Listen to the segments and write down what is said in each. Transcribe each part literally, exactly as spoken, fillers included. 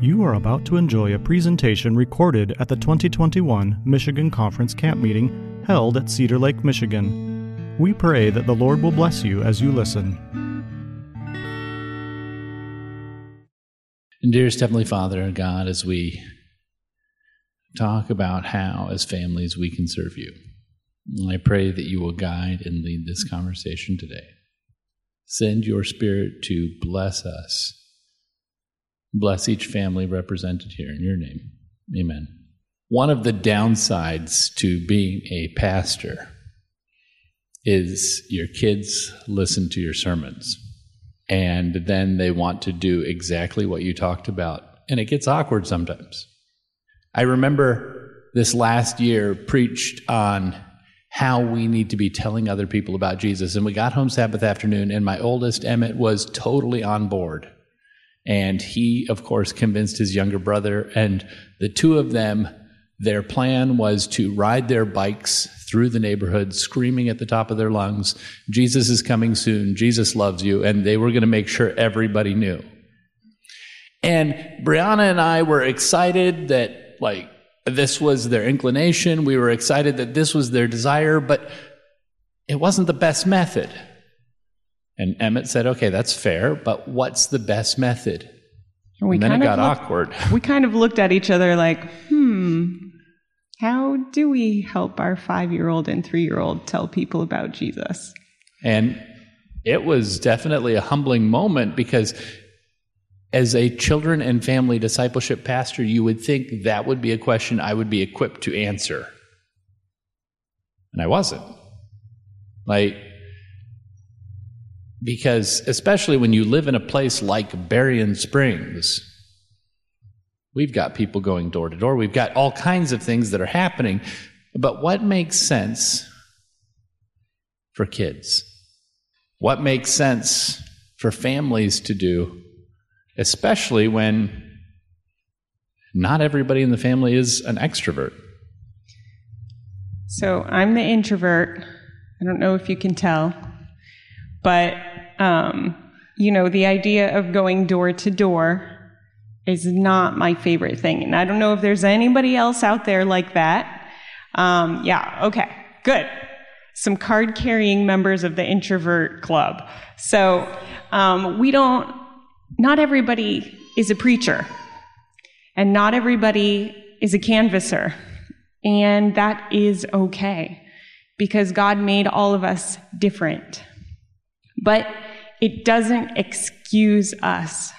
You are about to enjoy a presentation recorded at the twenty twenty-one Michigan Conference Camp Meeting held at Cedar Lake, Michigan. We pray that the Lord will bless you as you listen. And dearest Heavenly Father, God, as we talk about how, as families, we can serve you, I pray that you will guide and lead this conversation today. Send your Spirit to bless us. Bless each family represented here in your name. Amen. One of the downsides to being a pastor is your kids listen to your sermons, and then they want to do exactly what you talked about, and it gets awkward sometimes. I remember this last year preached on how we need to be telling other people about Jesus, and we got home Sabbath afternoon, and my oldest, Emmett, was totally on board. And he, of course, convinced his younger brother, and the two of them, their plan was to ride their bikes through the neighborhood, screaming at the top of their lungs, "Jesus is coming soon, Jesus loves you," and they were going to make sure everybody knew. And Brianna and I were excited that, like, this was their inclination. We were excited that this was their desire, but it wasn't the best method. And Emmett said, "Okay, that's fair, but what's the best method?" And, we and then kind it got looked, awkward. We kind of looked at each other like, hmm, how do we help our five-year-old and three-year-old tell people about Jesus? And it was definitely a humbling moment, because as a children and family discipleship pastor, you would think that would be a question I would be equipped to answer. And I wasn't. Like... Because especially when you live in a place like Berrien Springs, we've got people going door to door. We've got all kinds of things that are happening. But what makes sense for kids? What makes sense for families to do, especially when not everybody in the family is an extrovert? So I'm the introvert. I don't know if you can tell. But, um, you know, the idea of going door to door is not my favorite thing. And I don't know if there's anybody else out there like that. Um, yeah, okay, good. Some card-carrying members of the introvert club. So um, we don't, not everybody is a preacher. And not everybody is a canvasser. And that is okay. Because God made all of us different. But it doesn't excuse us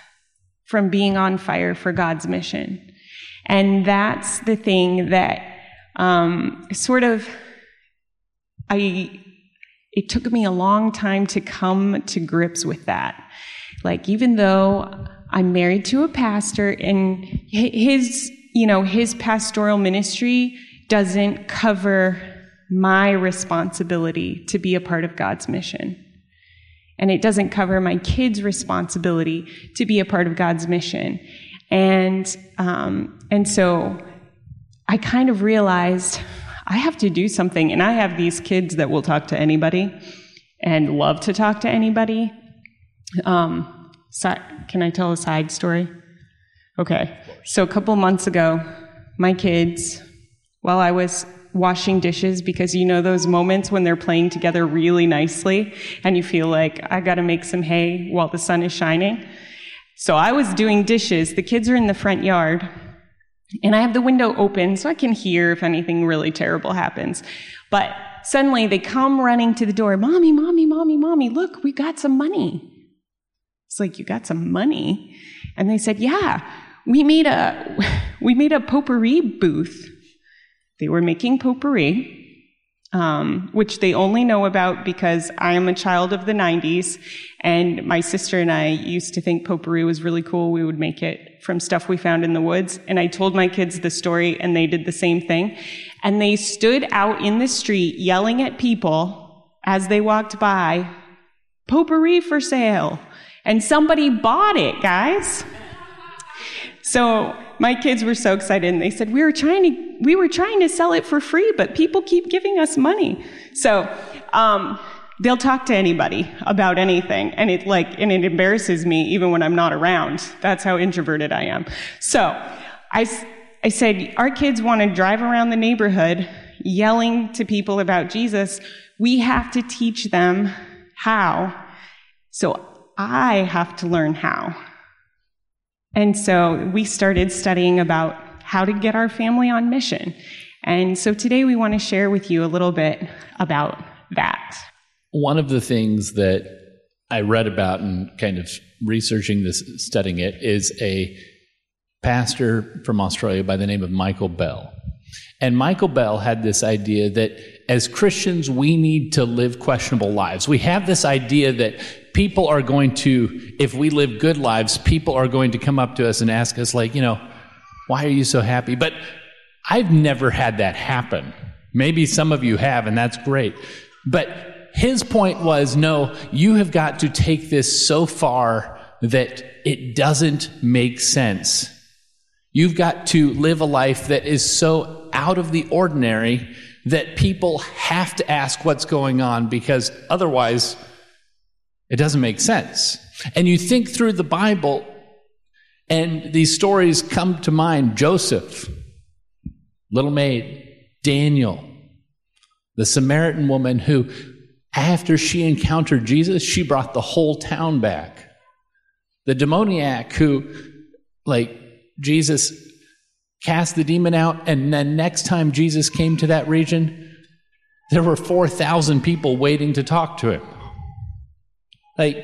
from being on fire for God's mission. And that's the thing that um, sort of, I, it took me a long time to come to grips with that. Like, even though I'm married to a pastor and his, you know, his pastoral ministry doesn't cover my responsibility to be a part of God's mission. And it doesn't cover my kids' responsibility to be a part of God's mission. And um, and so I kind of realized I have to do something. And I have these kids that will talk to anybody and love to talk to anybody. Um, so, can I tell a side story? Okay. So a couple months ago, my kids, while I was washing dishes, because you know those moments when they're playing together really nicely and you feel like, I gotta make some hay while the sun is shining. So I was doing dishes, the kids are in the front yard, and I have the window open so I can hear if anything really terrible happens. But suddenly they come running to the door, "Mommy, Mommy, Mommy, Mommy, look, we got some money." It's like, "You got some money?" And they said, "Yeah, we made a we made a potpourri booth." They were making potpourri, um, which they only know about because I am a child of the nineties, and my sister and I used to think potpourri was really cool. We would make it from stuff we found in the woods, and I told my kids the story, and they did the same thing. And they stood out in the street yelling at people as they walked by, "Potpourri for sale," and somebody bought it, guys. So my kids were so excited, and they said, we were trying to we were trying to sell it for free, but people keep giving us money. So um, they'll talk to anybody about anything, and it like and it embarrasses me even when I'm not around. That's how introverted I am. So I, I said, our kids want to drive around the neighborhood yelling to people about Jesus. We have to teach them how. So I have to learn how. And so we started studying about how to get our family on mission. And so today we want to share with you a little bit about that. One of the things that I read about and kind of researching this, studying it, is a pastor from Australia by the name of Michael Bell. And Michael Bell had this idea that as Christians, we need to live questionable lives. We have this idea that people are going to, if we live good lives, people are going to come up to us and ask us, like, you know, why are you so happy? But I've never had that happen. Maybe some of you have, and that's great. But his point was, no, you have got to take this so far that it doesn't make sense. You've got to live a life that is so out of the ordinary that people have to ask what's going on, because otherwise it doesn't make sense. And you think through the Bible, and these stories come to mind. Joseph, little maid, Daniel, the Samaritan woman who, after she encountered Jesus, she brought the whole town back. The demoniac who, like, Jesus cast the demon out, and then next time Jesus came to that region, there were four thousand people waiting to talk to him. Like,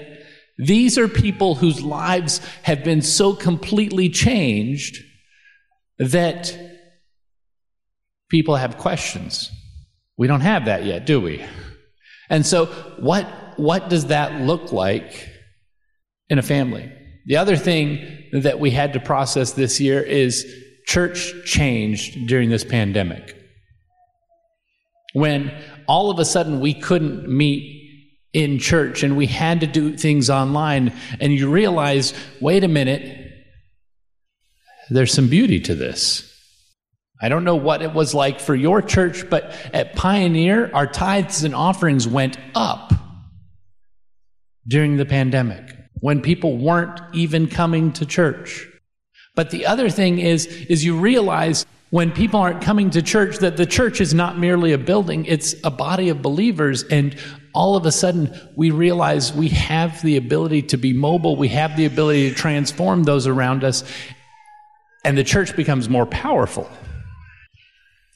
these are people whose lives have been so completely changed that people have questions. We don't have that yet, do we? And so what what does that look like in a family? The other thing that we had to process this year is church changed during this pandemic. When all of a sudden we couldn't meet in church and we had to do things online, and you realize, wait a minute, there's some beauty to this. I don't know what it was like for your church, but at Pioneer, our tithes and offerings went up during the pandemic, when people weren't even coming to church. But the other thing is, is you realize when people aren't coming to church that the church is not merely a building, it's a body of believers. And all of a sudden, we realize we have the ability to be mobile. We have the ability to transform those around us. And the church becomes more powerful.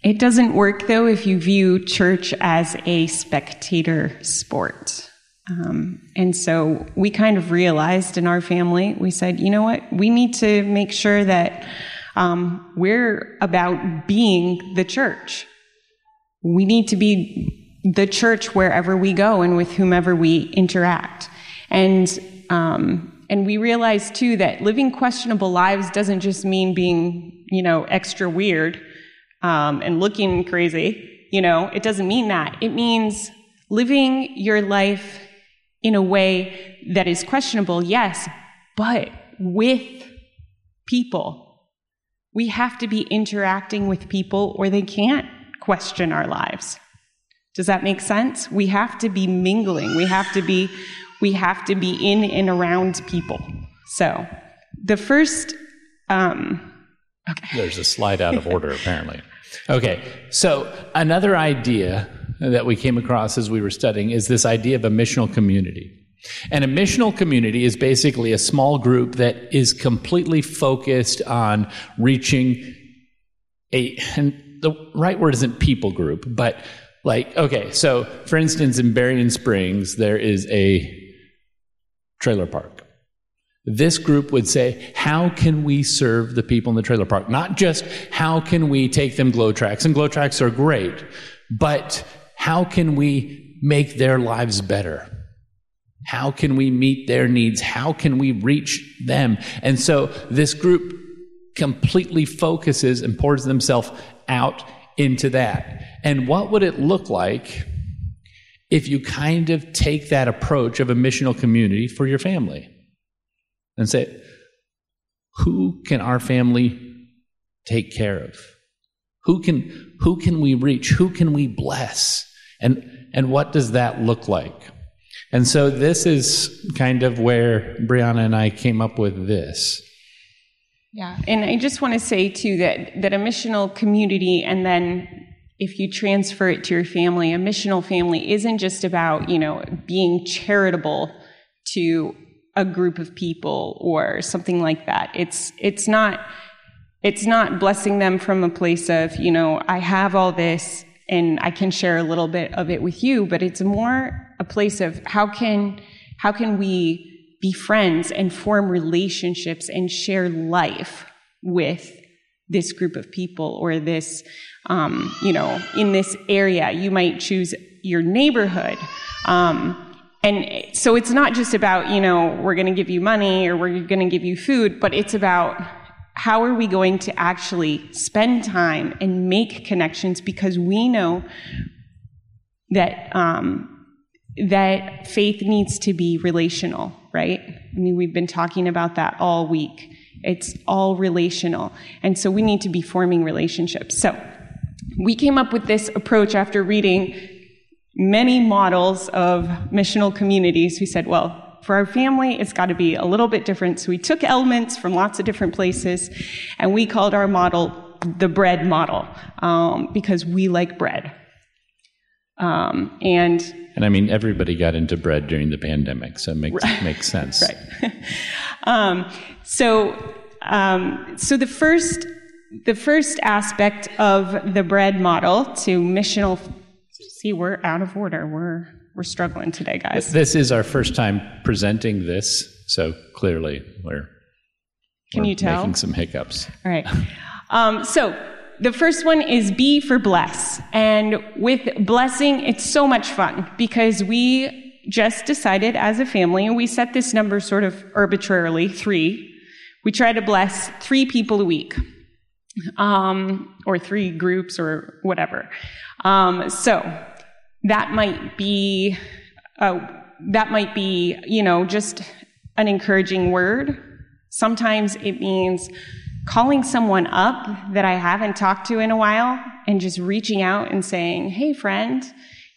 It doesn't work, though, if you view church as a spectator sport. Um, and so we kind of realized in our family, we said, you know what, we need to make sure that um, we're about being the church. We need to be the church wherever we go and with whomever we interact. And um, and we realized, too, that living questionable lives doesn't just mean being, you know, extra weird um, and looking crazy. You know, it doesn't mean that. It means living your life in a way that is questionable, yes, but with people. We have to be interacting with people or they can't question our lives. Does that make sense? We have to be mingling. We have to be we have to be in and around people. So the first um, okay. There's a slide out of order apparently. Okay. So another idea that we came across as we were studying is this idea of a missional community. And a missional community is basically a small group that is completely focused on reaching a, and the right word isn't people group, but like, okay, so for instance, in Berrien Springs, there is a trailer park. This group would say, how can we serve the people in the trailer park? Not just how can we take them glow tracks, and glow tracks are great, but how can we make their lives better? How can we meet their needs? How can we reach them? And so this group completely focuses and pours themselves out into that. And what would it look like if you kind of take that approach of a missional community for your family and say, who can our family take care of? Who can who can we reach? Who can we bless? And and what does that look like? And so this is kind of where Brianna and I came up with this. Yeah, and I just want to say, too, that, that a missional community, and then if you transfer it to your family, a missional family isn't just about, you know, being charitable to a group of people or something like that. It's it's not it's not blessing them from a place of, you know, I have all this and I can share a little bit of it with you, but it's more a place of how can how can we be friends and form relationships and share life with this group of people or this, um, you know, in this area. You might choose your neighborhood. Um, and so it's not just about, you know, we're going to give you money or we're going to give you food, but it's about how are we going to actually spend time and make connections, because we know that um, that faith needs to be relational, right? I mean, we've been talking about that all week. It's all relational. And so we need to be forming relationships. So we came up with this approach after reading many models of missional communities. We said, well, for our family, it's got to be a little bit different. So we took elements from lots of different places, and we called our model the bread model, um, because we like bread. Um, and and I mean, everybody got into bread during the pandemic, so it makes right. makes sense. Right. um, so, um, so the first the first aspect of the bread model to missional. See, we're out of order. We're we're struggling today, guys. This is our first time presenting this, so clearly we're can we're you tell making some hiccups. All right. Um, so. The first one is B for bless. And with blessing, it's so much fun because we just decided as a family, and we set this number sort of arbitrarily, three. We try to bless three people a week, um, or three groups or whatever. Um, so that might be, uh, that might be, you know, just an encouraging word. Sometimes it means calling someone up that I haven't talked to in a while and just reaching out and saying, hey, friend,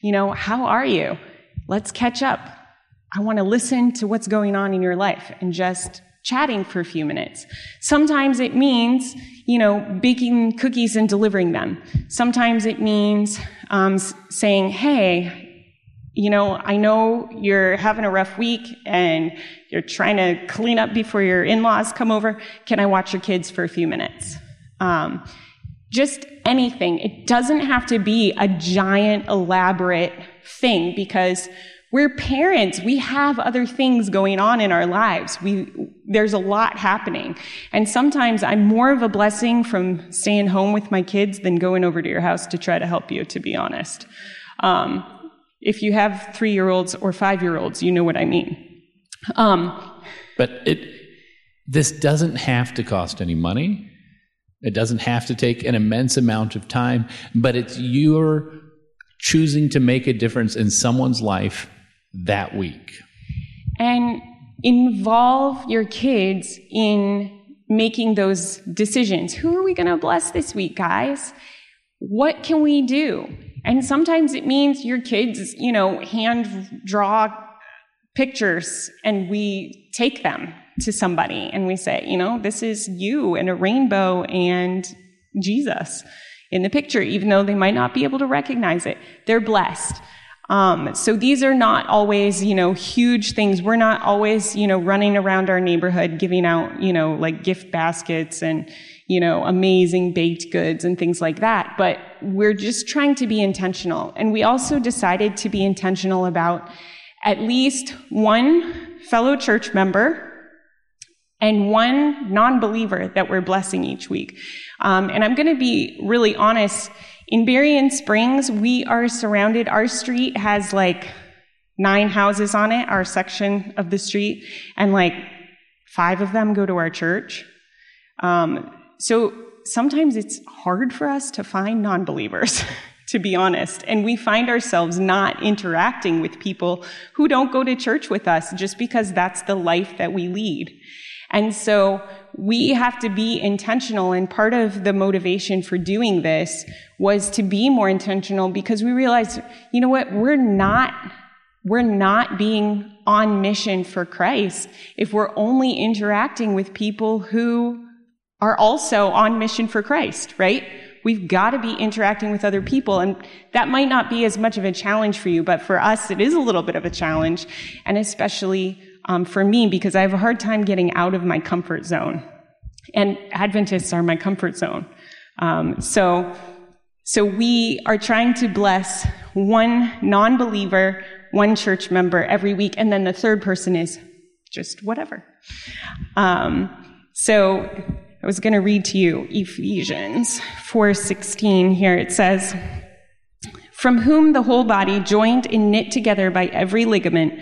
you know, how are you? Let's catch up. I want to listen to what's going on in your life, and just chatting for a few minutes. Sometimes it means, you know, baking cookies and delivering them. Sometimes it means um, saying, hey, you know, I know you're having a rough week and you're trying to clean up before your in-laws come over. Can I watch your kids for a few minutes? Um, just anything. It doesn't have to be a giant, elaborate thing, because we're parents. We have other things going on in our lives. We there's a lot happening. And sometimes I'm more of a blessing from staying home with my kids than going over to your house to try to help you, to be honest. Um, If you have three-year-olds or five-year-olds, you know what I mean. Um, but it this doesn't have to cost any money. It doesn't have to take an immense amount of time, but it's your choosing to make a difference in someone's life that week. And involve your kids in making those decisions. Who are we going to bless this week, guys? What can we do? And sometimes it means your kids, you know, hand draw pictures, and we take them to somebody and we say, you know, this is you and a rainbow and Jesus in the picture, even though they might not be able to recognize it. They're blessed. Um, so these are not always, you know, huge things. We're not always, you know, running around our neighborhood giving out, you know, like gift baskets and, you know, amazing baked goods and things like that. But we're just trying to be intentional. And we also decided to be intentional about at least one fellow church member and one non-believer that we're blessing each week. Um, and I'm going to be really honest. In Berrien Springs, we are surrounded. Our street has like nine houses on it, our section of the street, and like five of them go to our church. Um, So sometimes it's hard for us to find non-believers, to be honest. And we find ourselves not interacting with people who don't go to church with us, just because that's the life that we lead. And so we have to be intentional, and part of the motivation for doing this was to be more intentional because we realized, you know what, we're not we're not being on mission for Christ if we're only interacting with people who are also on mission for Christ, right? We've got to be interacting with other people, and that might not be as much of a challenge for you, but for us it is a little bit of a challenge, and especially Um, for me, because I have a hard time getting out of my comfort zone. And Adventists are my comfort zone. Um, so, so we are trying to bless one non-believer, one church member every week, and then the third person is just whatever. Um, so I was going to read to you Ephesians four sixteen here. It says, "From whom the whole body, joined and knit together by every ligament,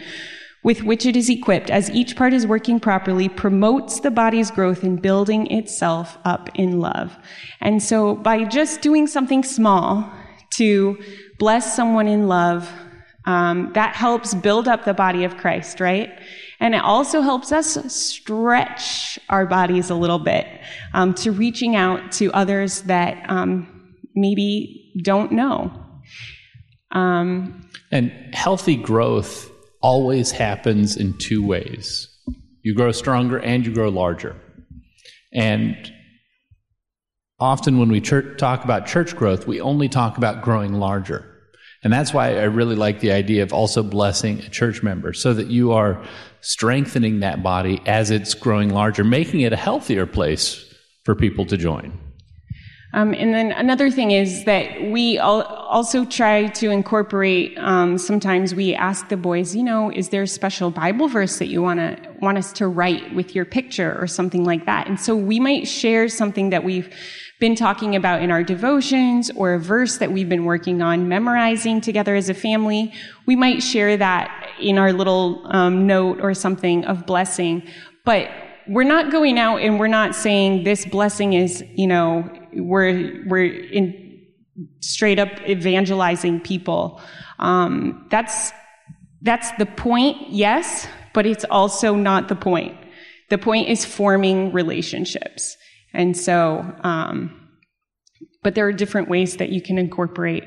with which it is equipped, as each part is working properly, promotes the body's growth in building itself up in love." And so by just doing something small to bless someone in love, um, that helps build up the body of Christ, right? And it also helps us stretch our bodies a little bit um, to reaching out to others that um, maybe don't know. Um, and healthy growth always happens in two ways. You grow stronger and you grow larger. And often when we church, talk about church growth, we only talk about growing larger. And that's why I really like the idea of also blessing a church member, so that you are strengthening that body as it's growing larger, making it a healthier place for people to join. Um, and then another thing is that we all also try to incorporate, um, sometimes we ask the boys, you know, is there a special Bible verse that you want to want us to write with your picture or something like that? And so we might share something that we've been talking about in our devotions, or a verse that we've been working on memorizing together as a family. We might share that in our little um, note or something of blessing. But we're not going out and we're not saying this blessing is, you know, We're we're in straight up evangelizing people. Um, that's that's the point, yes, but it's also not the point. The point is forming relationships, and so. Um, but there are different ways that you can incorporate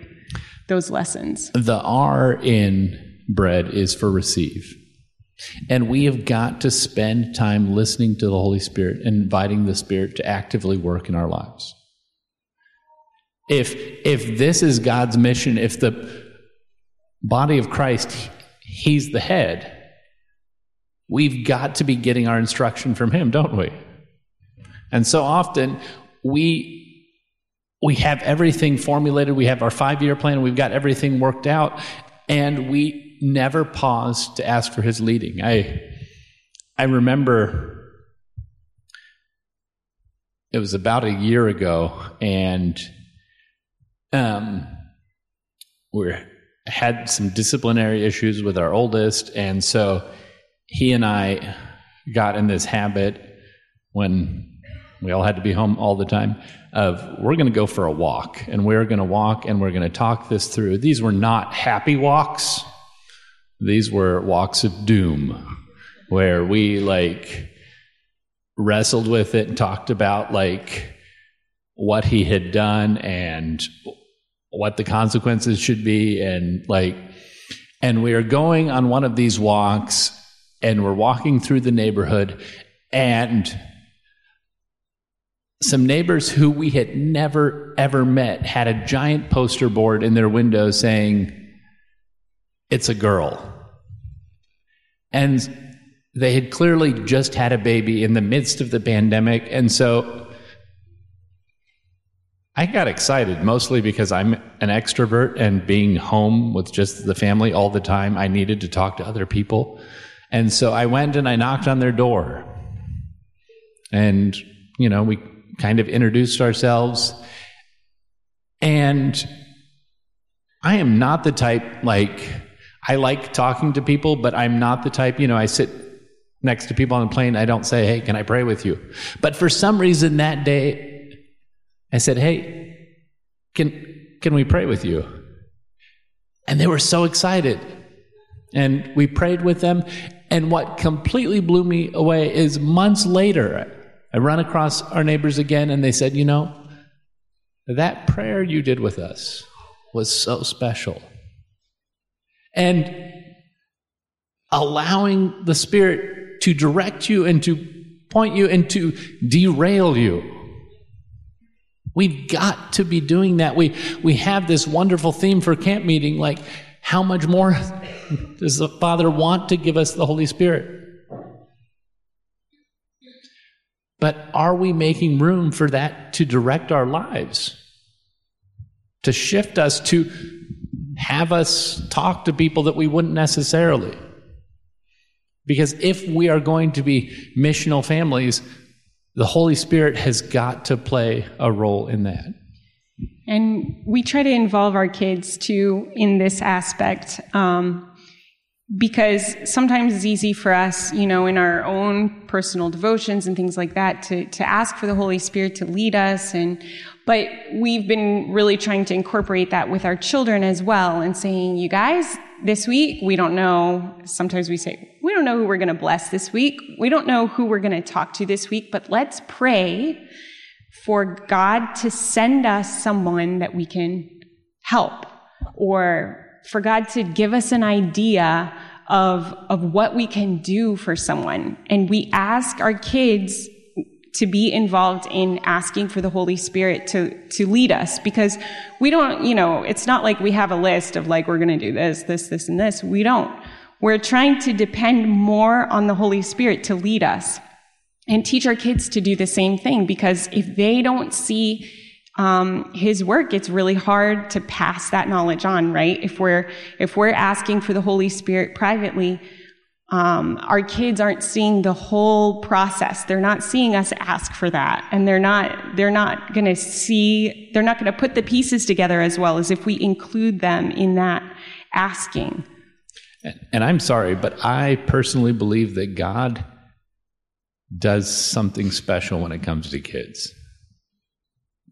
those lessons. The R in bread is for receive, and we have got to spend time listening to the Holy Spirit and inviting the Spirit to actively work in our lives. If if this is God's mission, if the body of Christ, he's the head, we've got to be getting our instruction from him, don't we? And so often we we have everything formulated, we have our five-year plan, we've got everything worked out, and we never pause to ask for his leading. I I remember it was about a year ago, and Um, we had some disciplinary issues with our oldest, and so he and I got in this habit when we all had to be home all the time of, we're going to go for a walk, and we're going to walk, and we're going to talk this through. These were not happy walks. These were walks of doom, where we, like, wrestled with it and talked about, like, what he had done and what the consequences should be, and like, and we are going on one of these walks, and we're walking through the neighborhood, and some neighbors who we had never ever met had a giant poster board in their window saying, "It's a girl," and they had clearly just had a baby in the midst of the pandemic, and so I got excited, mostly because I'm an extrovert, and being home with just the family all the time, I needed to talk to other people. And so I went and I knocked on their door. And, you know, we kind of introduced ourselves. And I am not the type, like, I like talking to people, but I'm not the type, you know, I sit next to people on the plane, I don't say, "Hey, can I pray with you?" But for some reason that day, I said, "Hey, can can we pray with you?" And they were so excited. And we prayed with them, And what completely blew me away is months later, I run across our neighbors again, and they said, you know, that prayer you did with us was so special. And allowing the Spirit to direct you and to point you and to derail you. We've got to be doing that. We we have this wonderful theme for camp meeting, like, how much more does the Father want to give us the Holy Spirit? But are we making room for that to direct our lives? To shift us, to have us talk to people that we wouldn't necessarily? Because if we are going to be missional families, the Holy Spirit has got to play a role in that. And we try to involve our kids, too, in this aspect, um, because sometimes it's easy for us, you know, in our own personal devotions and things like that, to, to ask for the Holy Spirit to lead us. And but we've been really trying to incorporate that with our children as well, and saying, you guys, this week, we don't know, sometimes we say, we don't know who we're going to bless this week. We don't know who we're going to talk to this week, but let's pray for God to send us someone that we can help, or for God to give us an idea of, of what we can do for someone. And we ask our kids to be involved in asking for the Holy Spirit to, to lead us, because we don't, you know, it's not like we have a list of like, we're going to do this, this, this, and this. We don't. We're trying to depend more on the Holy Spirit to lead us, and teach our kids to do the same thing, because if they don't see um, his work, it's really hard to pass that knowledge on, right? If we're, if we're asking for the Holy Spirit privately, Um, our kids aren't seeing the whole process. They're not seeing us ask for that. And they're not, they're not going to see, they're not going to put the pieces together as well as if we include them in that asking. And, and I'm sorry, but I personally believe that God does something special when it comes to kids.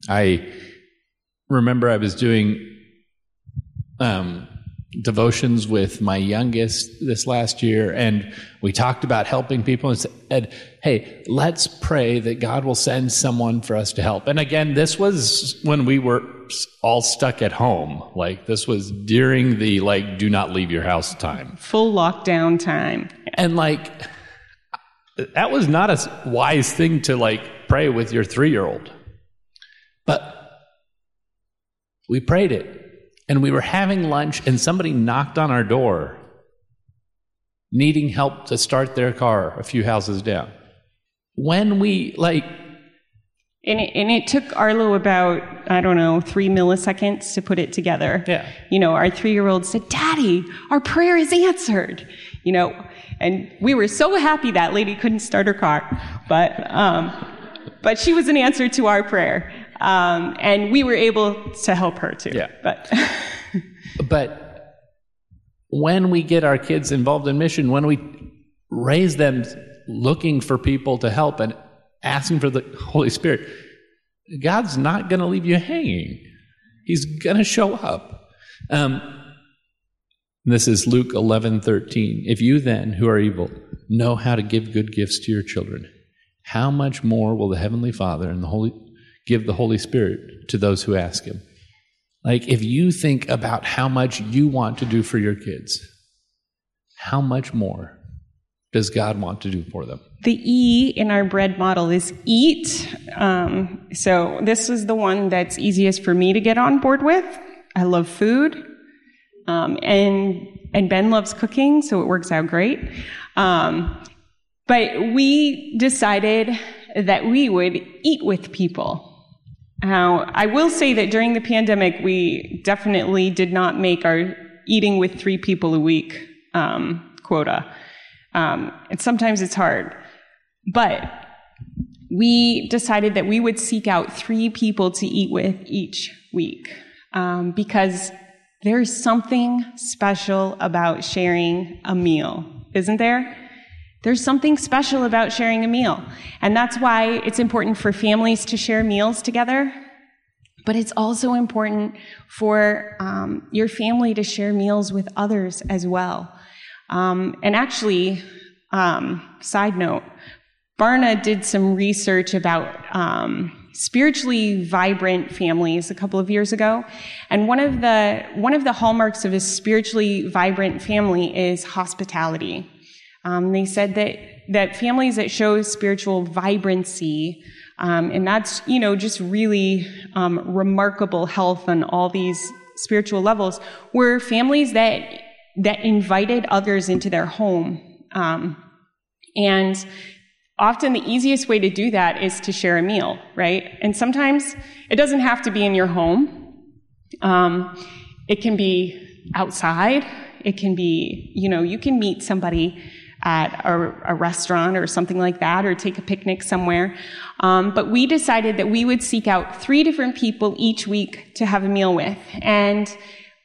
I remember I was doing, um, devotions with my youngest this last year, and we talked about helping people and said, hey, let's pray that God will send someone for us to help. And again, this was when we were all stuck at home. Like, this was during the, like, do not leave your house time. Full lockdown time. And, like, that was not a wise thing to, like, pray with your three-year-old. But we prayed it. And we were having lunch, and somebody knocked on our door, needing help to start their car a few houses down. When we, like... And it, and it took Arlo about, I don't know, three milliseconds to put it together. Yeah. You know, our three-year-old said, Daddy, our prayer is answered. You know, and we were so happy that lady couldn't start her car. But, um, but she was an answer to our prayer. Um, and we were able to help her too. Yeah. But but when we get our kids involved in mission, when we raise them looking for people to help and asking for the Holy Spirit, God's not going to leave you hanging. He's going to show up. Um, this is Luke eleven thirteen. If you then, who are evil, know how to give good gifts to your children, how much more will the Heavenly Father and the Holy give the Holy Spirit to those who ask Him? Like, if you think about how much you want to do for your kids, how much more does God want to do for them? The E in our bread model is eat. Um, so this is the one that's easiest for me to get on board with. I love food. Um, and, and Ben loves cooking, so it works out great. Um, but we decided that we would eat with people. Now, I will say that during the pandemic, we definitely did not make our eating with three people a week um, quota. Um, and sometimes it's hard. But we decided that we would seek out three people to eat with each week, um, because there's something special about sharing a meal, isn't there? There's something special about sharing a meal. And that's why it's important for families to share meals together. But it's also important for um, your family to share meals with others as well. Um, and actually, Um, side note, Barna did some research about um, spiritually vibrant families a couple of years ago, and one of the one of the hallmarks of a spiritually vibrant family is hospitality. Um, they said that that families that show spiritual vibrancy, um, and that's you know just really um, remarkable health on all these spiritual levels, were families that that invited others into their home, um, and often the easiest way to do that is to share a meal, right? And sometimes it doesn't have to be in your home. Um, it can be outside. It can be, you know, you can meet somebody at a, a restaurant or something like that, or take a picnic somewhere. Um, but we decided that we would seek out three different people each week to have a meal with. And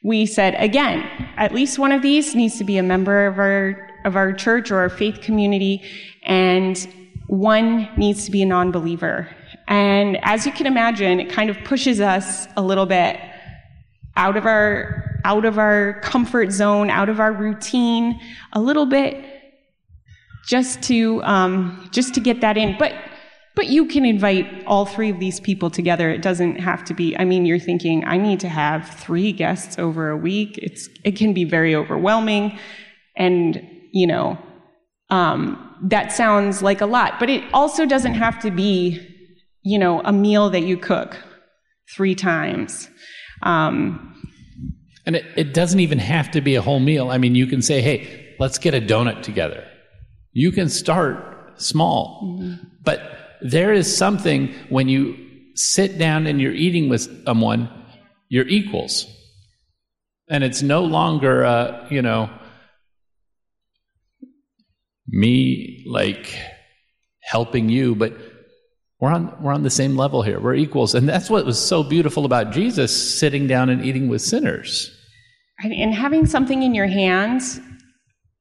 we said, again, at least one of these needs to be a member of our of our church or our faith community, and one needs to be a non-believer. And as you can imagine, it kind of pushes us a little bit out of our out of our comfort zone, out of our routine, a little bit, just to um, just to get that in. But but you can invite all three of these people together. It doesn't have to be. I mean, you're thinking, I need to have three guests over a week. It's it can be very overwhelming, and you know. Um, that sounds like a lot, but it also doesn't have to be, you know, a meal that you cook three times. Um, and it, it doesn't even have to be a whole meal. I mean, you can say, hey, let's get a donut together. You can start small. Mm-hmm. But there is something when you sit down and you're eating with someone, you're equals. And it's no longer, uh, you know, me like helping you, but we're on we're on the same level here. We're equals, and that's what was so beautiful about Jesus sitting down and eating with sinners. And having something in your hands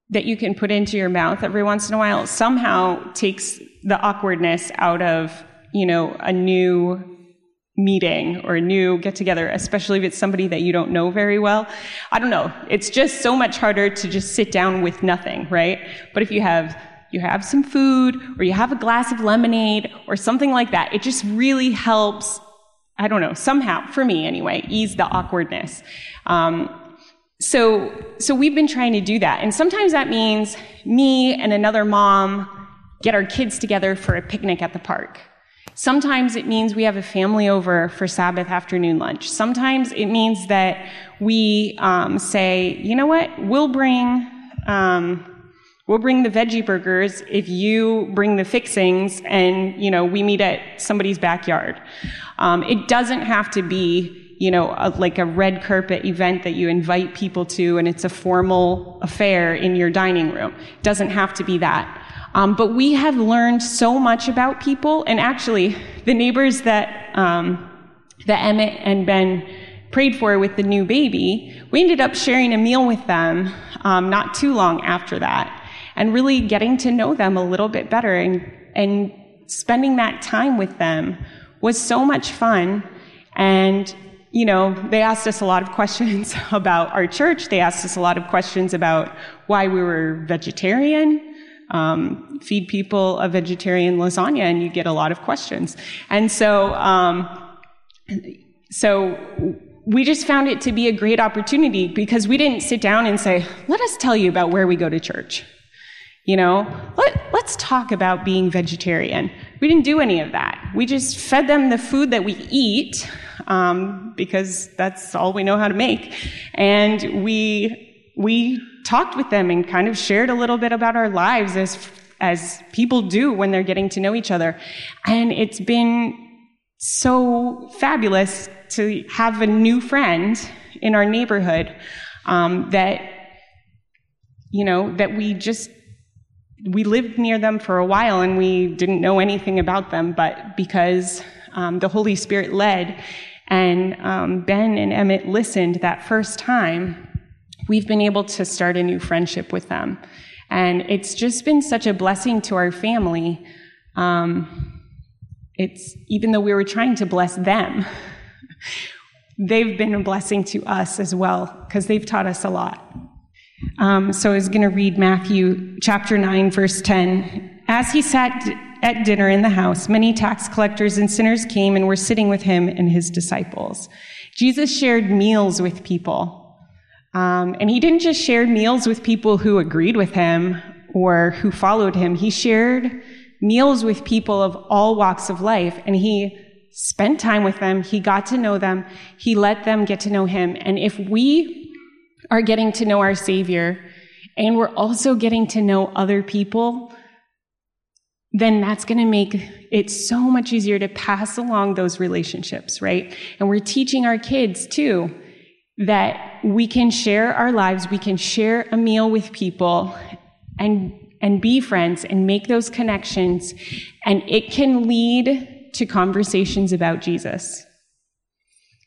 that you can put into your mouth every once in a while somehow takes the awkwardness out of, you know, a new meeting or a new get-together, especially if it's somebody that you don't know very well. I don't know. It's just so much harder to just sit down with nothing, right? But if you have you have some food, or you have a glass of lemonade or something like that, it just really helps, I don't know, somehow, for me anyway, ease the awkwardness. Um, so, so we've been trying to do that. And sometimes that means me and another mom get our kids together for a picnic at the park. Sometimes it means we have a family over for Sabbath afternoon lunch. Sometimes it means that we um, say, you know what, we'll bring um, we'll bring the veggie burgers if you bring the fixings, and you know we meet at somebody's backyard. Um, it doesn't have to be you know a, like a red carpet event that you invite people to, and it's a formal affair in your dining room. It doesn't have to be that. Um, but we have learned so much about people, and actually, the neighbors that um, that Emmett and Ben prayed for with the new baby, we ended up sharing a meal with them um, not too long after that, and really getting to know them a little bit better, and and spending that time with them was so much fun. And you know, they asked us a lot of questions about our church. They asked us a lot of questions about why we were vegetarian. Um, feed people a vegetarian lasagna, and you get a lot of questions. And so, um, so we just found it to be a great opportunity, because we didn't sit down and say, "Let us tell you about where we go to church." You know, let let's talk about being vegetarian. We didn't do any of that. We just fed them the food that we eat, um, because that's all we know how to make, and we we. talked with them and kind of shared a little bit about our lives, as as people do when they're getting to know each other. And it's been so fabulous to have a new friend in our neighborhood um, that, you know, that we just, we lived near them for a while and we didn't know anything about them, but because um, the Holy Spirit led and um, Ben and Emmett listened that first time, we've been able to start a new friendship with them. And it's just been such a blessing to our family. Um, it's even though we were trying to bless them, they've been a blessing to us as well, because they've taught us a lot. Um, so I was going to read Matthew chapter nine, verse ten. As he sat d- at dinner in the house, many tax collectors and sinners came and were sitting with him and his disciples. Jesus shared meals with people. Um, and he didn't just share meals with people who agreed with him or who followed him. He shared meals with people of all walks of life, and he spent time with them. He got to know them. He let them get to know him. And if we are getting to know our Savior and we're also getting to know other people, then that's going to make it so much easier to pass along those relationships, right? And we're teaching our kids, too, that we can share our lives, we can share a meal with people and and be friends and make those connections, and it can lead to conversations about Jesus.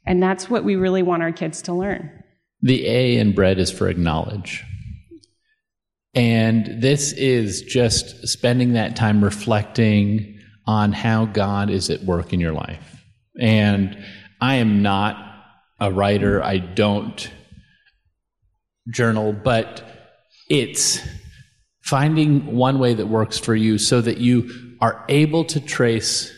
And that's what we really want our kids to learn. The A in bread is for acknowledge. And this is just spending that time reflecting on how God is at work in your life. And I am not a writer, I don't journal, but it's finding one way that works for you so that you are able to trace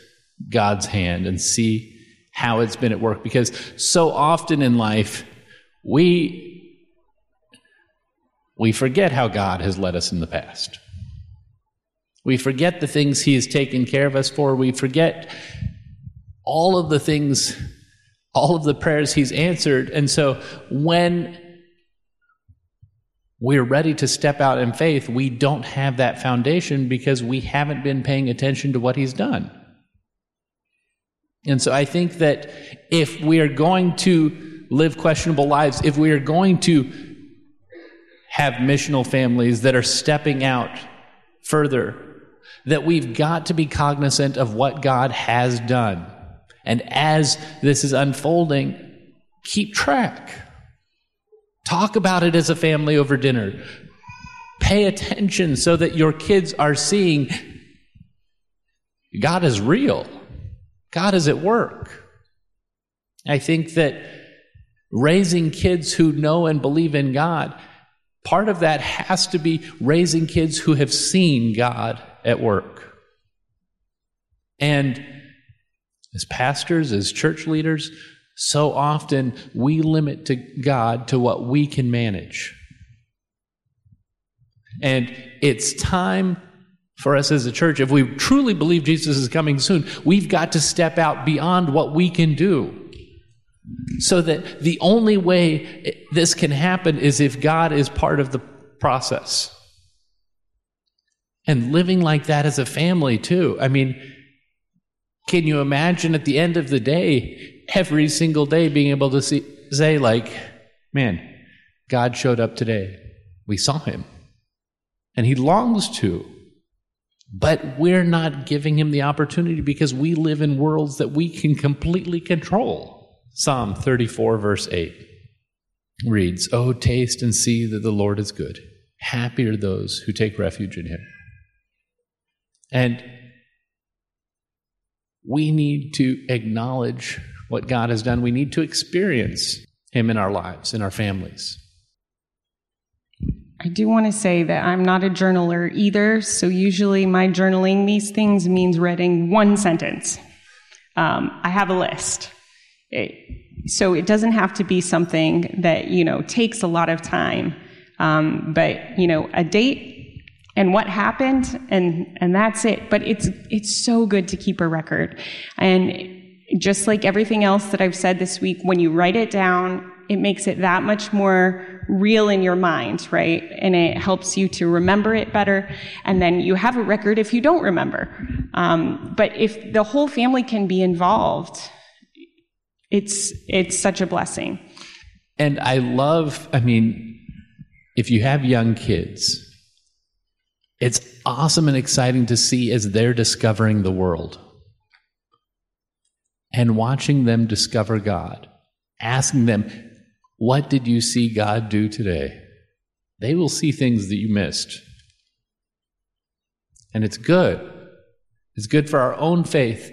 God's hand and see how it's been at work. Because so often in life, we we forget how God has led us in the past. We forget the things he has taken care of us for. We forget all of the things, all of the prayers he's answered. And so when we're ready to step out in faith, we don't have that foundation because we haven't been paying attention to what he's done. And so I think that if we are going to live questionable lives, if we are going to have missional families that are stepping out further, that we've got to be cognizant of what God has done. And as this is unfolding, keep track. Talk about it as a family over dinner. Pay attention so that your kids are seeing God is real. God is at work. I think that raising kids who know and believe in God, part of that has to be raising kids who have seen God at work. And as pastors, as church leaders, so often we limit to God to what we can manage. And it's time for us as a church, if we truly believe Jesus is coming soon, we've got to step out beyond what we can do. So that the only way this can happen is if God is part of the process. And living like that as a family, too. I mean, can you imagine at the end of the day, every single day being able to see, say like, man, God showed up today. We saw him. And he longs to. But we're not giving him the opportunity because we live in worlds that we can completely control. Psalm thirty-four verse eight reads, "Oh, taste and see that the Lord is good. Happy are those who take refuge in him." And we need to acknowledge what God has done. We need to experience him in our lives, in our families. I do want to say that I'm not a journaler either, so usually my journaling these things means writing one sentence. Um, I have a list. It, so it doesn't have to be something that, you know, takes a lot of time. Um, but, you know, a date, and what happened, and, and that's it. But it's it's so good to keep a record. And just like everything else that I've said this week, when you write it down, it makes it that much more real in your mind, right? And it helps you to remember it better. And then you have a record if you don't remember. Um, but if the whole family can be involved, it's it's such a blessing. And I love, I mean, if you have young kids, it's awesome and exciting to see as they're discovering the world and watching them discover God, asking them, what did you see God do today? They will see things that you missed. And it's good. It's good for our own faith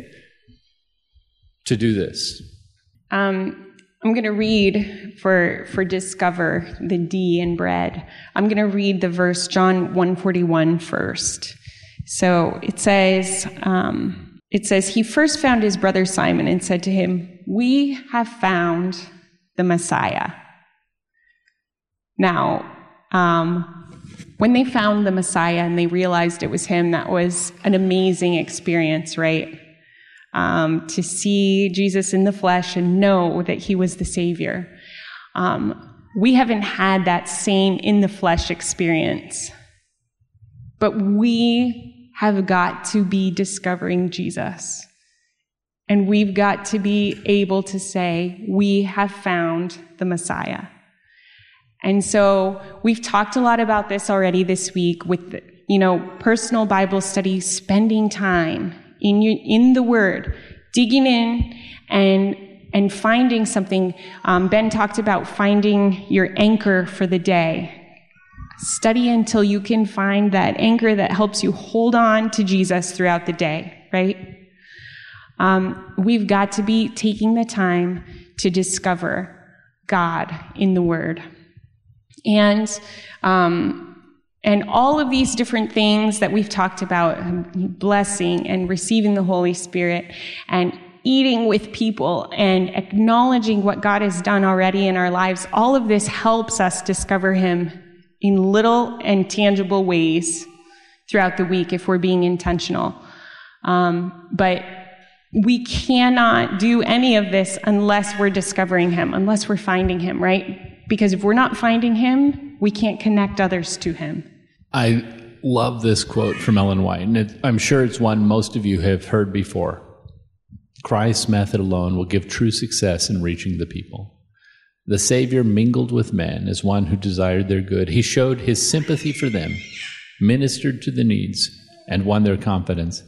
to do this. Um, I'm going to read for, for discover, the D in bread. I'm going to read the verse John one forty-one first. So it says, um, it says, he first found his brother Simon and said to him, we have found the Messiah. Now, um, when they found the Messiah and they realized it was him, that was an amazing experience, right? Um, to see Jesus in the flesh and know that he was the Savior. Um, we haven't had that same in the flesh experience, but we have got to be discovering Jesus. And we've got to be able to say, we have found the Messiah. And so we've talked a lot about this already this week with, you know, personal Bible study, spending time in your, in the Word, digging in and and finding something. Um, Ben talked about finding your anchor for the day. Study until you can find that anchor that helps you hold on to Jesus throughout the day, right? Um, we've got to be taking the time to discover God in the Word. And um, and all of these different things that we've talked about, blessing and receiving the Holy Spirit and eating with people and acknowledging what God has done already in our lives, all of this helps us discover Him in little and tangible ways throughout the week if we're being intentional. Um, but we cannot do any of this unless we're discovering Him, unless we're finding Him, right? Because if we're not finding Him, we can't connect others to Him. I love this quote from Ellen White, and it, I'm sure it's one most of you have heard before. Christ's method alone will give true success in reaching the people. The Savior mingled with men as one who desired their good. He showed his sympathy for them, ministered to the needs, and won their confidence.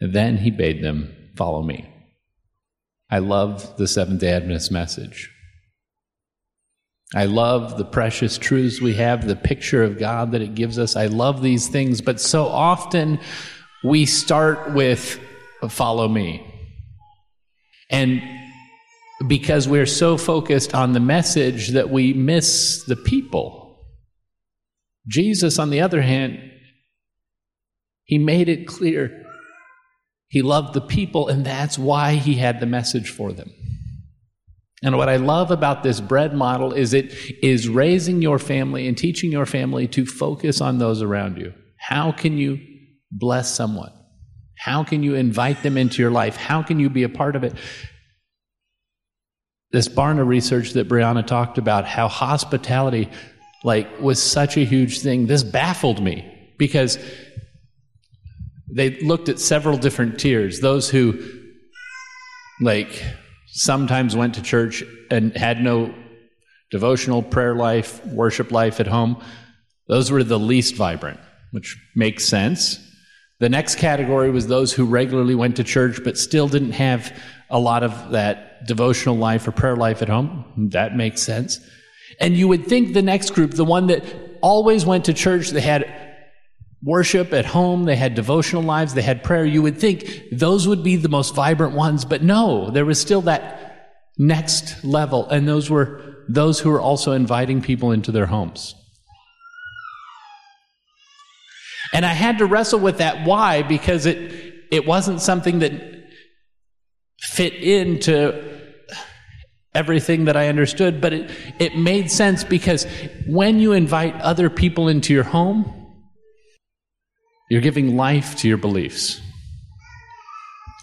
And then he bade them, follow me. I love the Seventh-day Adventist message. I love the precious truths we have, the picture of God that it gives us. I love these things, but so often we start with, follow me. And because we're so focused on the message that we miss the people. Jesus, on the other hand, he made it clear. He loved the people, and that's why he had the message for them. And what I love about this bread model is it is raising your family and teaching your family to focus on those around you. How can you bless someone? How can you invite them into your life? How can you be a part of it? This Barna research that Brianna talked about, how hospitality like was such a huge thing, this baffled me because they looked at several different tiers. Those who like... sometimes went to church and had no devotional, prayer life, worship life at home. Those were the least vibrant, which makes sense. The next category was those who regularly went to church but still didn't have a lot of that devotional life or prayer life at home. That makes sense. And you would think the next group, the one that always went to church, they had worship at home, they had devotional lives, they had prayer. You would think those would be the most vibrant ones, but no, there was still that next level, and those were those who were also inviting people into their homes. And I had to wrestle with that why, because it it wasn't something that fit into everything that I understood, but it, it made sense because when you invite other people into your home, you're giving life to your beliefs.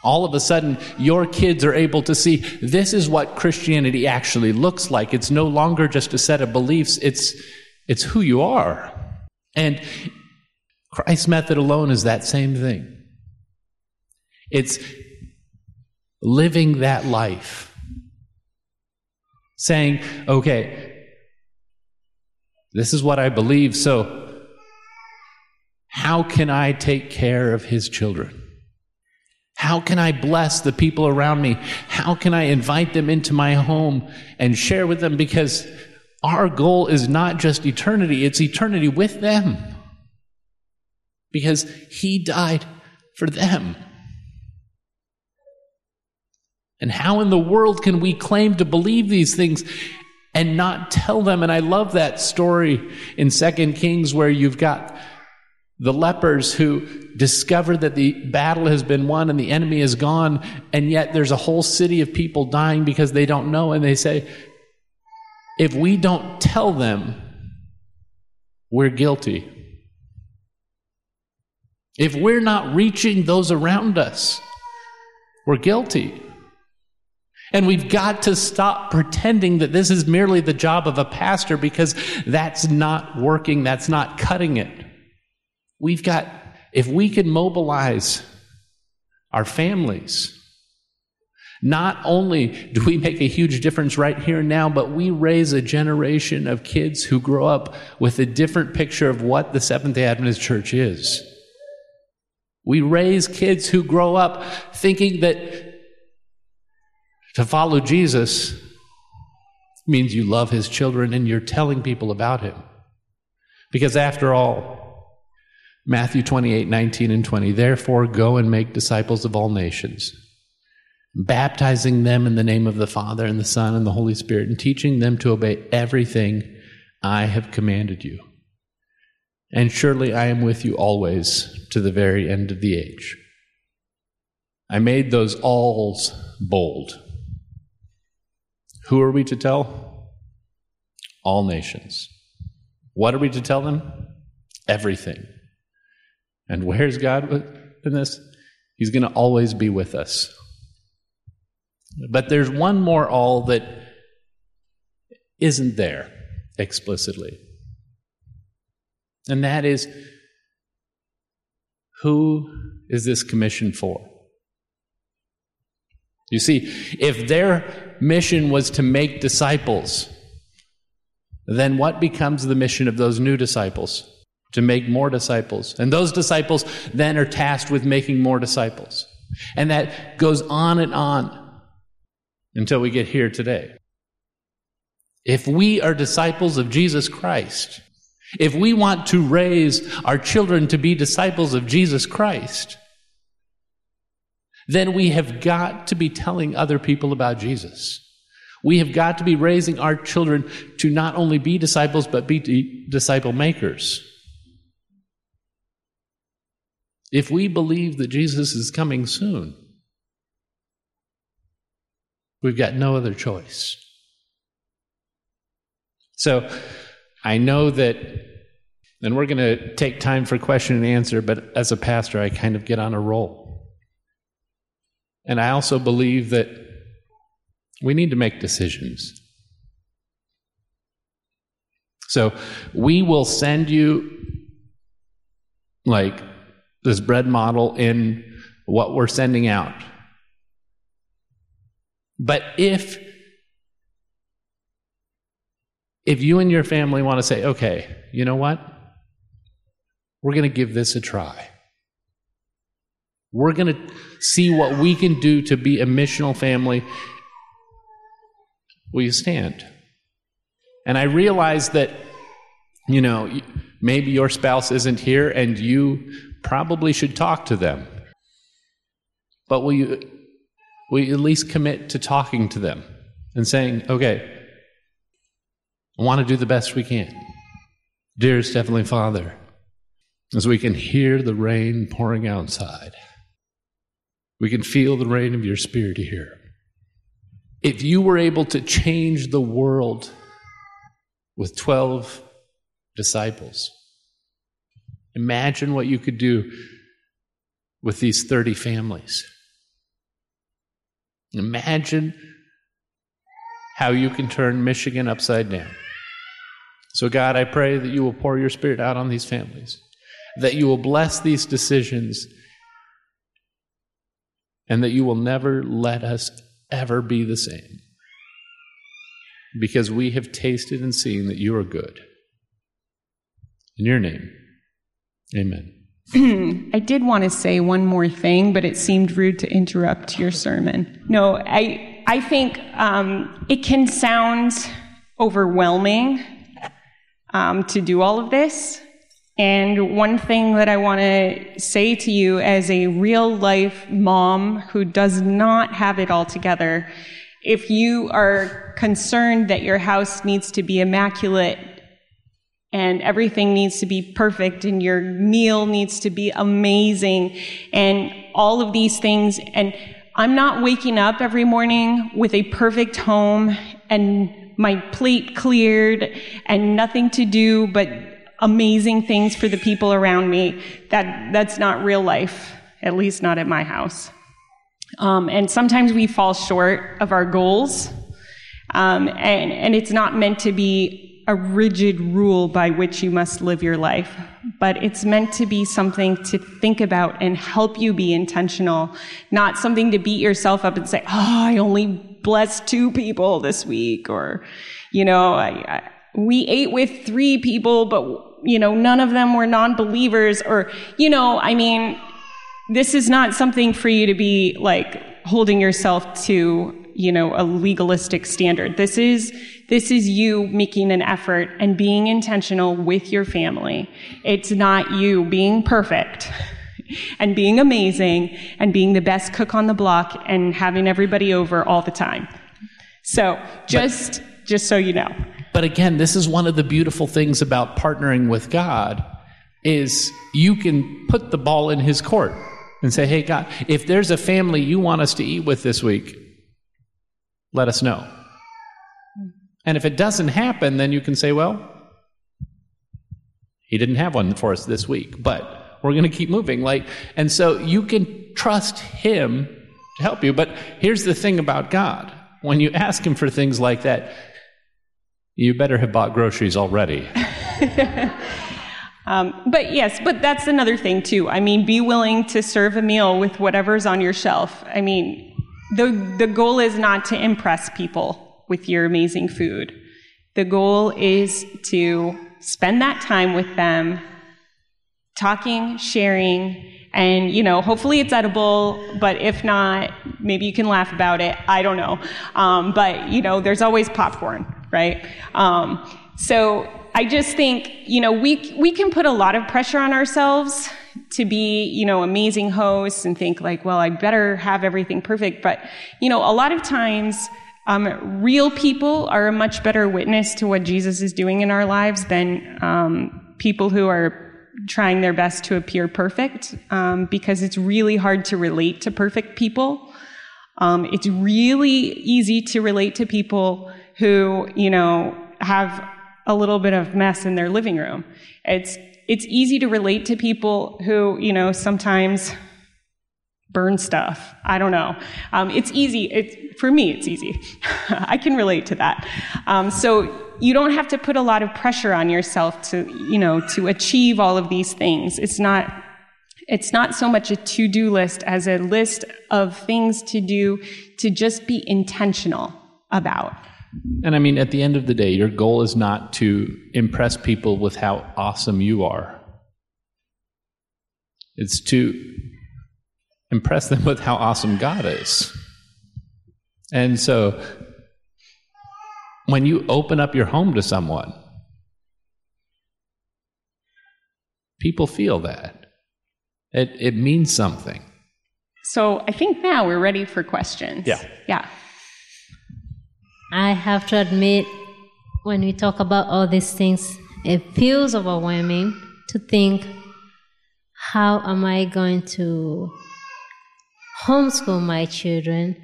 All of a sudden, your kids are able to see this is what Christianity actually looks like. It's no longer just a set of beliefs. It's, it's who you are. And Christ's method alone is that same thing. It's living that life. Saying, okay, this is what I believe, so how can I take care of his children? How can I bless the people around me? How can I invite them into my home and share with them? Because our goal is not just eternity, it's eternity with them. Because he died for them. And how in the world can we claim to believe these things and not tell them? And I love that story in Second Kings where you've got the lepers who discover that the battle has been won and the enemy is gone, and yet there's a whole city of people dying because they don't know, and they say, if we don't tell them, we're guilty. If we're not reaching those around us, we're guilty. And we've got to stop pretending that this is merely the job of a pastor, because that's not working, that's not cutting it. We've got, if we can mobilize our families, not only do we make a huge difference right here and now, but we raise a generation of kids who grow up with a different picture of what the Seventh-day Adventist Church is. We raise kids who grow up thinking that to follow Jesus means you love his children and you're telling people about him. Because after all, Matthew twenty-eight, nineteen, and twenty, therefore go and make disciples of all nations, baptizing them in the name of the Father and the Son and the Holy Spirit, and teaching them to obey everything I have commanded you. And surely I am with you always to the very end of the age. I made those alls bold. Who are we to tell? All nations. What are we to tell them? Everything. And where's God in this? He's going to always be with us. But there's one more all that isn't there explicitly. And that is, who is this commission for? You see, if their mission was to make disciples, then what becomes the mission of those new disciples? To make more disciples. And those disciples then are tasked with making more disciples. And that goes on and on until we get here today. If we are disciples of Jesus Christ, if we want to raise our children to be disciples of Jesus Christ, then we have got to be telling other people about Jesus. We have got to be raising our children to not only be disciples, but be disciple makers. If we believe that Jesus is coming soon, we've got no other choice. So I know that, and we're going to take time for question and answer, but as a pastor, I kind of get on a roll. And I also believe that we need to make decisions. So we will send you, like, this bread model in what we're sending out. But if if you and your family want to say, okay, you know what? We're going to give this a try. We're going to see what we can do to be a missional family. Will you stand? And I realize that, you know, maybe your spouse isn't here and you probably should talk to them. But will you, will you at least commit to talking to them and saying, okay, I want to do the best we can. Dearest Heavenly Father, as we can hear the rain pouring outside, we can feel the rain of your Spirit here. If you were able to change the world with twelve disciples, imagine what you could do with these thirty families. Imagine how you can turn Michigan upside down. So God, I pray that you will pour your Spirit out on these families, that you will bless these decisions, and that you will never let us ever be the same, because we have tasted and seen that you are good. In your name. Amen. I did want to say one more thing, but it seemed rude to interrupt your sermon. No, I I think um, it can sound overwhelming um, to do all of this. And one thing that I want to say to you as a real-life mom who does not have it all together, if you are concerned that your house needs to be immaculate and everything needs to be perfect and your meal needs to be amazing and all of these things, and I'm not waking up every morning with a perfect home and my plate cleared and nothing to do but amazing things for the people around me, that that's not real life, at least not at my house. Um, and sometimes we fall short of our goals, um, and, and it's not meant to be a rigid rule by which you must live your life, but it's meant to be something to think about and help you be intentional, not something to beat yourself up and say, oh, I only blessed two people this week, or, you know, I, I, we ate with three people, but, you know, none of them were non-believers, or, you know, I mean, this is not something for you to be, like, holding yourself to, you know, a legalistic standard. This is this is you making an effort and being intentional with your family. It's not you being perfect and being amazing and being the best cook on the block and having everybody over all the time. So just but, just so you know. But again, this is one of the beautiful things about partnering with God, is you can put the ball in his court. And say, hey, God, if there's a family you want us to eat with this week, let us know. And if it doesn't happen, then you can say, well, he didn't have one for us this week, but we're going to keep moving. Like, and so you can trust him to help you. But here's the thing about God. When you ask him for things like that, you better have bought groceries already. Um, but yes, but that's another thing too. I mean, be willing to serve a meal with whatever's on your shelf. I mean, the the goal is not to impress people with your amazing food. The goal is to spend that time with them, talking, sharing, and, you know, hopefully it's edible, but if not, maybe you can laugh about it. I don't know. Um, but, you know, there's always popcorn, right? Um, so... I just think, you know, we we can put a lot of pressure on ourselves to be, you know, amazing hosts and think like, well, I better have everything perfect. But, you know, a lot of times um, real people are a much better witness to what Jesus is doing in our lives than um, people who are trying their best to appear perfect, um, because it's really hard to relate to perfect people. Um, it's really easy to relate to people who, you know, have a little bit of mess in their living room. It's it's easy to relate to people who, you know, sometimes burn stuff. I don't know. Um, it's easy. It's, for me, it's easy. I can relate to that. Um, so you don't have to put a lot of pressure on yourself to, you know, to achieve all of these things. It's not it's not so much a to-do list as a list of things to do to just be intentional about. And I mean, at the end of the day, your goal is not to impress people with how awesome you are. It's to impress them with how awesome God is. And so, when you open up your home to someone, people feel that. It it means something. So, I think now we're ready for questions. Yeah. Yeah. I have to admit, when we talk about all these things, it feels overwhelming to think, how am I going to homeschool my children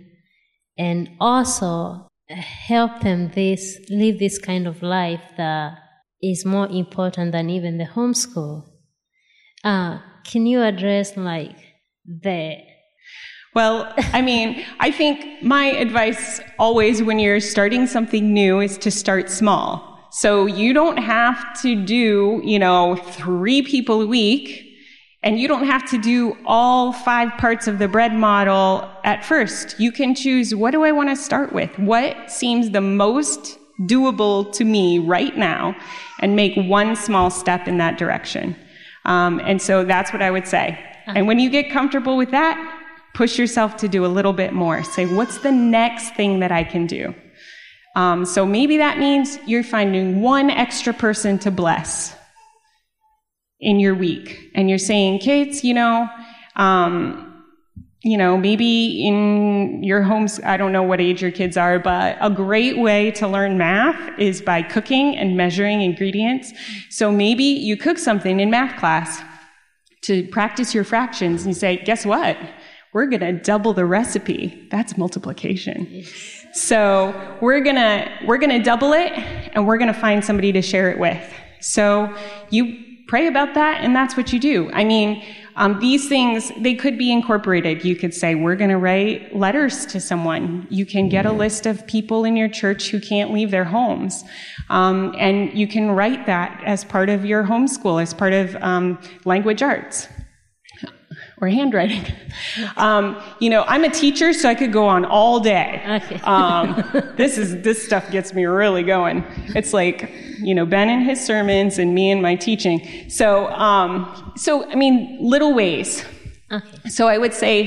and also help them this live this kind of life that is more important than even the homeschool? Uh, can you address like the... Well, I mean, I think my advice always when you're starting something new is to start small. So you don't have to do, you know, three people a week, and you don't have to do all five parts of the bread model at first. You can choose, what do I want to start with? What seems the most doable to me right now? And make one small step in that direction. Um, and so that's what I would say. And when you get comfortable with that, push yourself to do a little bit more. Say, what's the next thing that I can do? Um, so maybe that means you're finding one extra person to bless. in your week, and you're saying, kids, you know, um, you know, maybe in your homes, I don't know what age your kids are, but a great way to learn math is by cooking and measuring ingredients. So maybe you cook something in math class to practice your fractions and say, guess what? We're going to double the recipe. That's multiplication. Yes. So we're going to we're going to double it, and we're going to find somebody to share it with. So you pray about that, and that's what you do. I mean, um, these things, they could be incorporated. You could say, we're going to write letters to someone. You can get a list of people in your church who can't leave their homes. Um, and you can write that as part of your homeschool, as part of um, language arts or handwriting. Um, you know, I'm a teacher, so I could go on all day. Okay. um, this is this stuff gets me really going. It's like, you know, Ben and his sermons and me and my teaching. So, um, so I mean, little ways. Okay. So I would say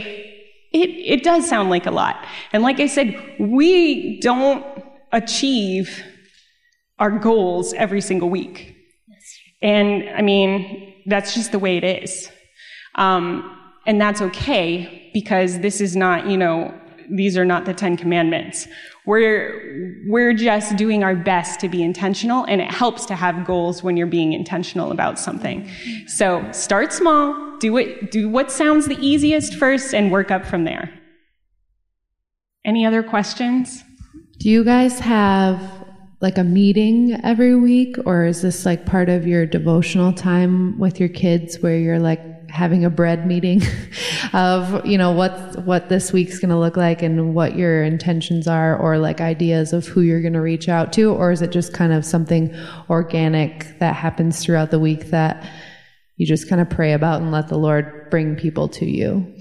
it, it does sound like a lot. And like I said, we don't achieve our goals every single week. And I mean, that's just the way it is. Um, and that's okay, because this is not, you know, these are not the Ten Commandments. We're, we're just doing our best to be intentional, and it helps to have goals when you're being intentional about something. So start small, do it, do what sounds the easiest first, and work up from there. Any other questions? Do you guys have like a meeting every week, or is this like part of your devotional time with your kids where you're like having a bread meeting of, you know, what, what this week's going to look like and what your intentions are, or like ideas of who you're going to reach out to? Or is it just kind of something organic that happens throughout the week that you just kind of pray about and let the Lord bring people to you?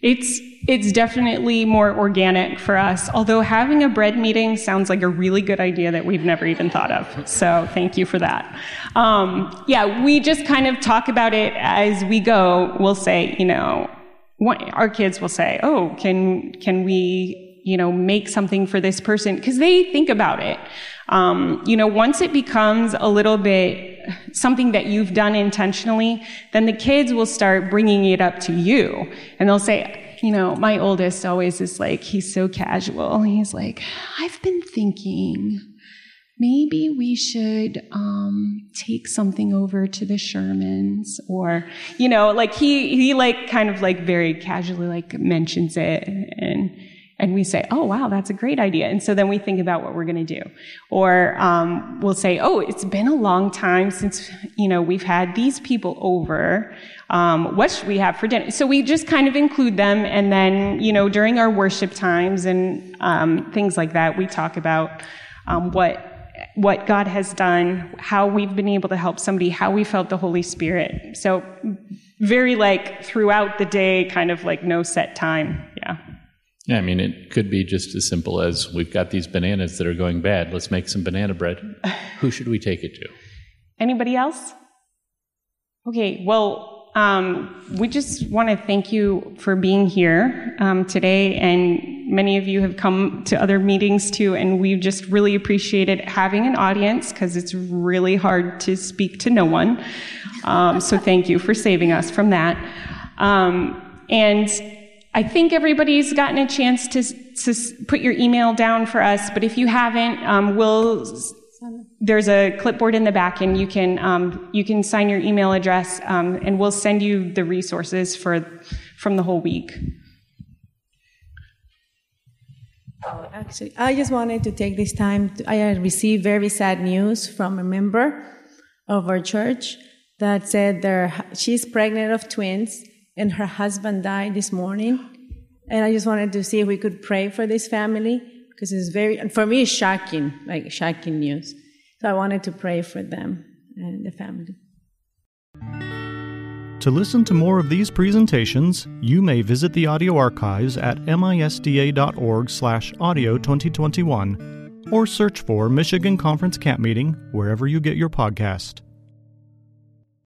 It's, it's definitely more organic for us, although having a bread meeting sounds like a really good idea that we've never even thought of. So thank you for that. Um, yeah, we just kind of talk about it as we go. We'll say, you know, what, our kids will say, oh, can can we, you know, make something for this person? Because they think about it. Um, you know, once it becomes a little bit something that you've done intentionally, then the kids will start bringing it up to you. And they'll say, you know, my oldest always is like, he's so casual. He's like, I've been thinking, maybe we should um, take something over to the Shermans, or, you know, like he, he like kind of like very casually like mentions it, and and we say, oh, wow, that's a great idea. And so then we think about what we're going to do. Or um, we'll say, oh, it's been a long time since, you know, we've had these people over. Um, what should we have for dinner? So we just kind of include them. And then, you know, during our worship times and um, things like that, we talk about um, what what God has done, how we've been able to help somebody, how we felt the Holy Spirit. So very like throughout the day, kind of like no set time. Yeah. Yeah, I mean, it could be just as simple as, we've got these bananas that are going bad. Let's make some banana bread. Who should we take it to? Anybody else? Okay, well, um, we just want to thank you for being here um, today. And many of you have come to other meetings, too. And we just really appreciated having an audience, because it's really hard to speak to no one. Um, so thank you for saving us from that. Um, and... I think everybody's gotten a chance to, to put your email down for us, but if you haven't, um, we'll, there's a clipboard in the back, and you can um, you can sign your email address, um, and we'll send you the resources for from the whole week. Oh, actually, I just wanted to take this time. To, I received very sad news from a member of our church that said that she's pregnant of twins, and her husband died this morning. And I just wanted to see if we could pray for this family, because it's very, and for me, it's shocking, like shocking news. So I wanted to pray for them and the family. To listen to more of these presentations, you may visit the audio archives at misda dot org slash audio twenty twenty-one, or search for Michigan Conference Camp Meeting wherever you get your podcast.